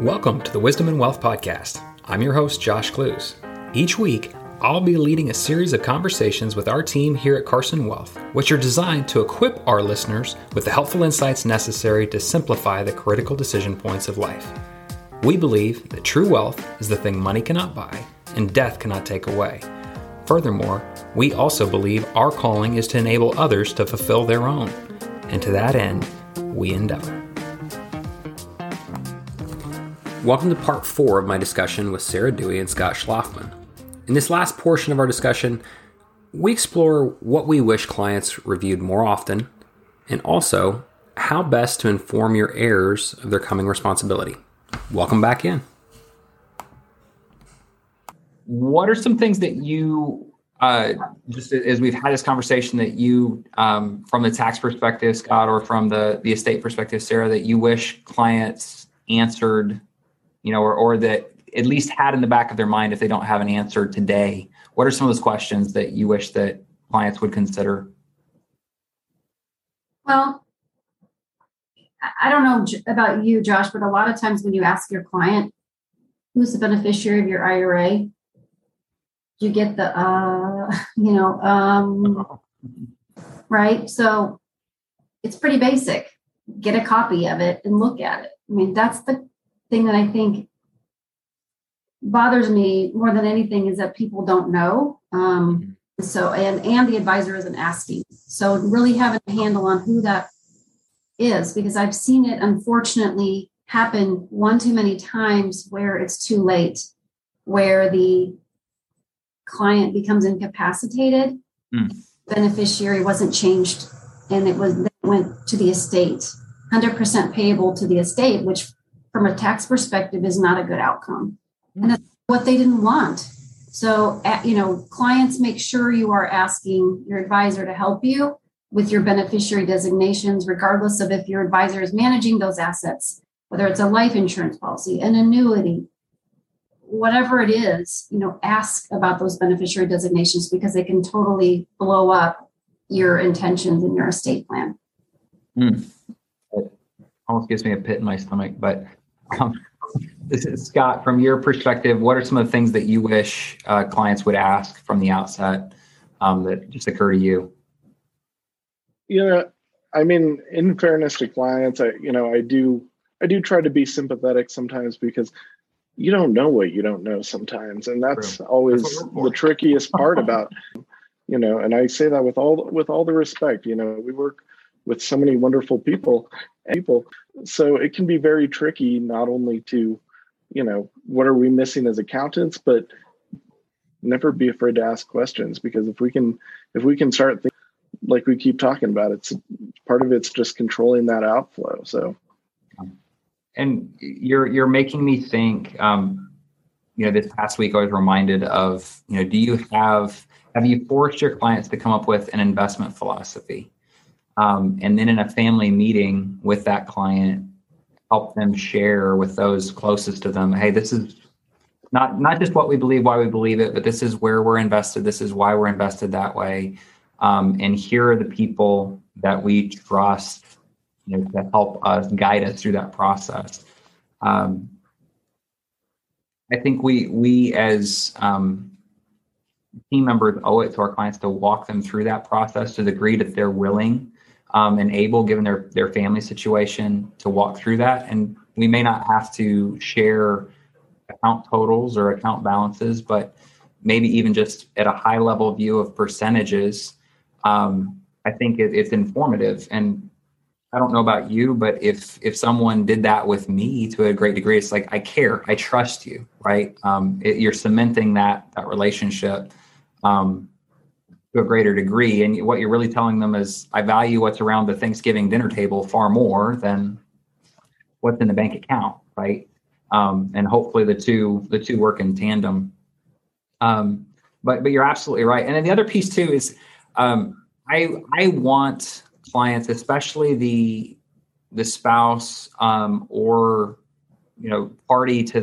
Welcome to the Wisdom and Wealth Podcast. I'm your host, Josh Kluse. Each week, I'll be leading a series of conversations with our team here at Carson Wealth, which are designed to equip our listeners with the helpful insights necessary to simplify the critical decision points of life. We believe that true wealth is the thing money cannot buy and death cannot take away. Furthermore, we also believe our calling is to enable others to fulfill their own. And to that end, we endeavor. Welcome to part 4 of my discussion with Sarah Dewey and Scott Schlaffman. In this last portion of our discussion, we explore what we wish clients reviewed more often, and also how best to inform your heirs of their coming responsibility. Welcome back in. What are some things that you, just as we've had this conversation, that you, from the tax perspective, Scott, or from the estate perspective, Sarah, that you wish clients answered, or that at least had in the back of their mind if they don't have an answer today? What are some of those questions that you wish that clients would consider? Well, I don't know about you, Josh, but a lot of times when you ask your client, who's the beneficiary of your IRA, you get the, right? So it's pretty basic. Get a copy of it and look at it. I mean, that's the thing that I think bothers me more than anything, is that people don't know. So the advisor isn't asking. So really have a handle on who that is, because I've seen it unfortunately happen one too many times where it's too late, where the client becomes incapacitated, beneficiary wasn't changed, and it went to the estate, 100% payable to the estate, which from a tax perspective is not a good outcome. And that's what they didn't want. So, clients, make sure you are asking your advisor to help you with your beneficiary designations, regardless of if your advisor is managing those assets, whether it's a life insurance policy, an annuity, whatever it is, ask about those beneficiary designations, because they can totally blow up your intentions in your estate plan. It almost gives me a pit in my stomach, but this is Scott. From your perspective, what are some of the things that you wish clients would ask from the outset that just occur to you? In fairness to clients, I do try to be sympathetic sometimes, because you don't know what you don't know sometimes, and that's always the trickiest part about, And I say that with all the respect. We work with so many wonderful people. So it can be very tricky, not only to, what are we missing as accountants, but never be afraid to ask questions, because if we can start thinking, like we keep talking about, it's part of it's just controlling that outflow. So. And you're making me think, this past week I was reminded of, do you have you forced your clients to come up with an investment philosophy? And then in a family meeting with that client, help them share with those closest to them, hey, this is not just what we believe, why we believe it, but this is where we're invested. This is why we're invested that way. And here are the people that we trust, to help us, guide us through that process. I think we as team members owe it to our clients to walk them through that process to the degree that they're willing and able, given their family situation, to walk through that. And we may not have to share account totals or account balances, but maybe even just at a high level view of percentages, I think it's informative. And I don't know about you, but if someone did that with me to a great degree, it's like, I care, I trust you, right? You're cementing that relationship to a greater degree. And what you're really telling them is, I value what's around the Thanksgiving dinner table far more than what's in the bank account, right? And hopefully the two work in tandem. But you're absolutely right. And then the other piece too is, I want clients, especially the spouse or party to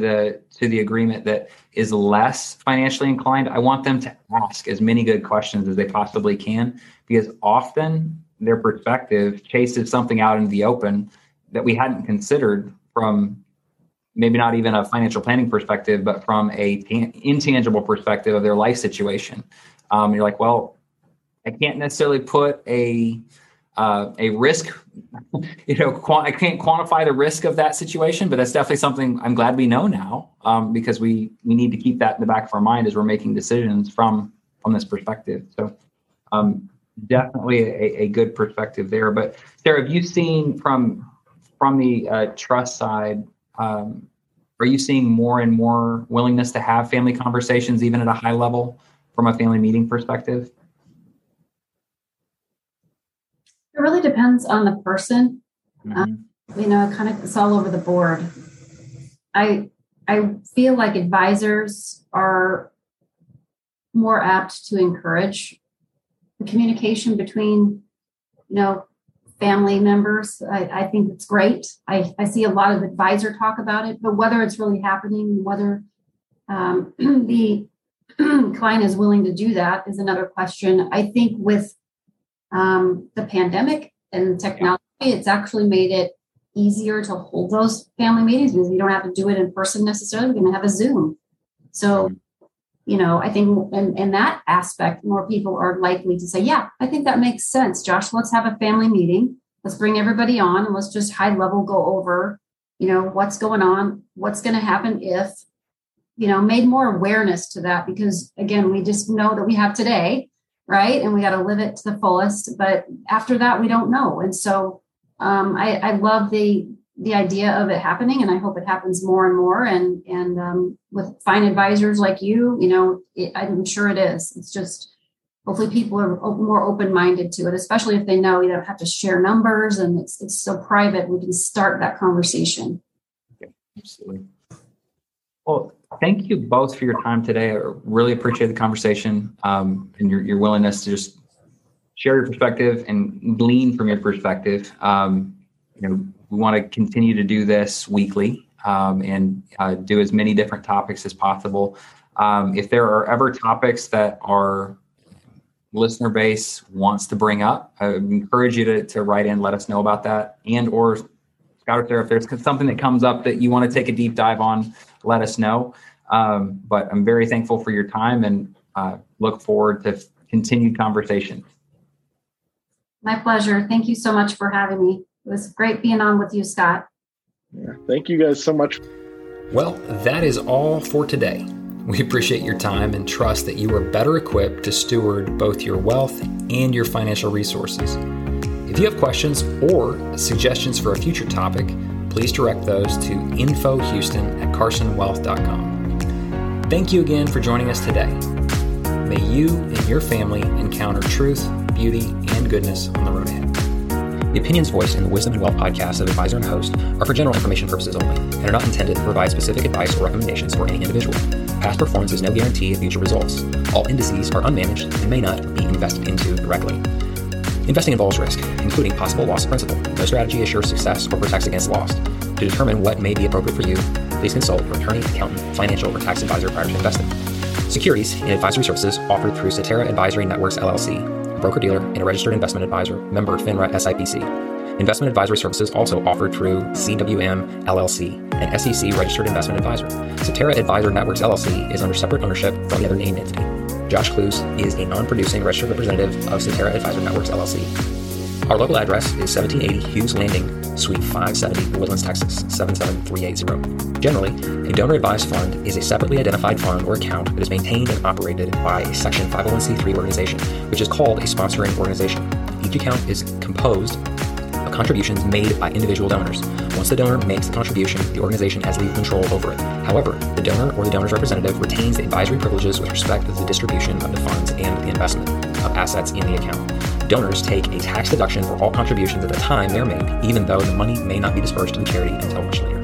the agreement that is less financially inclined, I want them to ask as many good questions as they possibly can, because often their perspective chases something out into the open that we hadn't considered from maybe not even a financial planning perspective, but from a intangible perspective of their life situation. You're like, well, I can't necessarily put a risk, I can't quantify the risk of that situation, but that's definitely something I'm glad we know now, because we need to keep that in the back of our mind as we're making decisions from this perspective. So definitely a good perspective there. But Sarah, have you seen from the trust side, are you seeing more and more willingness to have family conversations, even at a high level from a family meeting perspective? It really depends on the person. Mm-hmm. It's all over the board. I feel like advisors are more apt to encourage the communication between, family members. I think it's great. I see a lot of advisor talk about it, but whether it's really happening, whether the client is willing to do that is another question. I think with the pandemic and technology, it's actually made it easier to hold those family meetings because we don't have to do it in person necessarily. We're going to have a Zoom. So, I think in that aspect, more people are likely to say, yeah, I think that makes sense, Josh. Let's have a family meeting. Let's bring everybody on and let's just high level go over, what's going on, what's going to happen if, made more awareness to that, because again, we just know that we have today, right? And we got to live it to the fullest. But after that, we don't know. And so I love the idea of it happening, and I hope it happens more and more. And with fine advisors like you, I'm sure it is. It's just hopefully people are more open-minded to it, especially if they know you don't have to share numbers and it's so private. We can start that conversation. Yeah, absolutely. Well, thank you both for your time today. I really appreciate the conversation and your willingness to just share your perspective and glean from your perspective. We want to continue to do this weekly and do as many different topics as possible. If there are ever topics that our listener base wants to bring up, I would encourage you to write in, let us know about that. And or Scott or Sarah, if there's something that comes up that you want to take a deep dive on, let us know. But I'm very thankful for your time and look forward to continued conversations. My pleasure. Thank you so much for having me. It was great being on with you, Scott. Yeah, thank you guys so much. Well, that is all for today. We appreciate your time and trust that you are better equipped to steward both your wealth and your financial resources. If you have questions or suggestions for a future topic, please direct those to infohouston@carsonwealth.com. Thank you again for joining us today. May you and your family encounter truth, beauty, and goodness on the road ahead. The opinions voiced in the Wisdom and Wealth podcast of advisor and host are for general information purposes only and are not intended to provide specific advice or recommendations for any individual. Past performance is no guarantee of future results. All indices are unmanaged and may not be invested into directly. Investing involves risk, including possible loss of principal. No strategy assures success or protects against loss. To determine what may be appropriate for you, please consult your attorney, accountant, financial, or tax advisor prior to investing. Securities and advisory services offered through Cetera Advisory Networks, LLC. Broker-dealer, and a registered investment advisor, member FINRA SIPC. Investment advisory services also offered through CWM, LLC, an SEC registered investment advisor. Cetera Advisor Networks, LLC is under separate ownership from the other named entity. Josh Kluse is a non-producing registered representative of Cetera Advisor Networks, LLC. Our local address is 1780 Hughes Landing, Suite 570, Woodlands, Texas, 77380. Generally, a donor-advised fund is a separately identified fund or account that is maintained and operated by a Section 501c3 organization, which is called a sponsoring organization. Each account is composed of contributions made by individual donors. Once the donor makes the contribution, the organization has legal control over it. However, the donor or the donor's representative retains the advisory privileges with respect to the distribution of the funds and the investment of assets in the account. Donors take a tax deduction for all contributions at the time they're made, even though the money may not be dispersed to the charity until much later.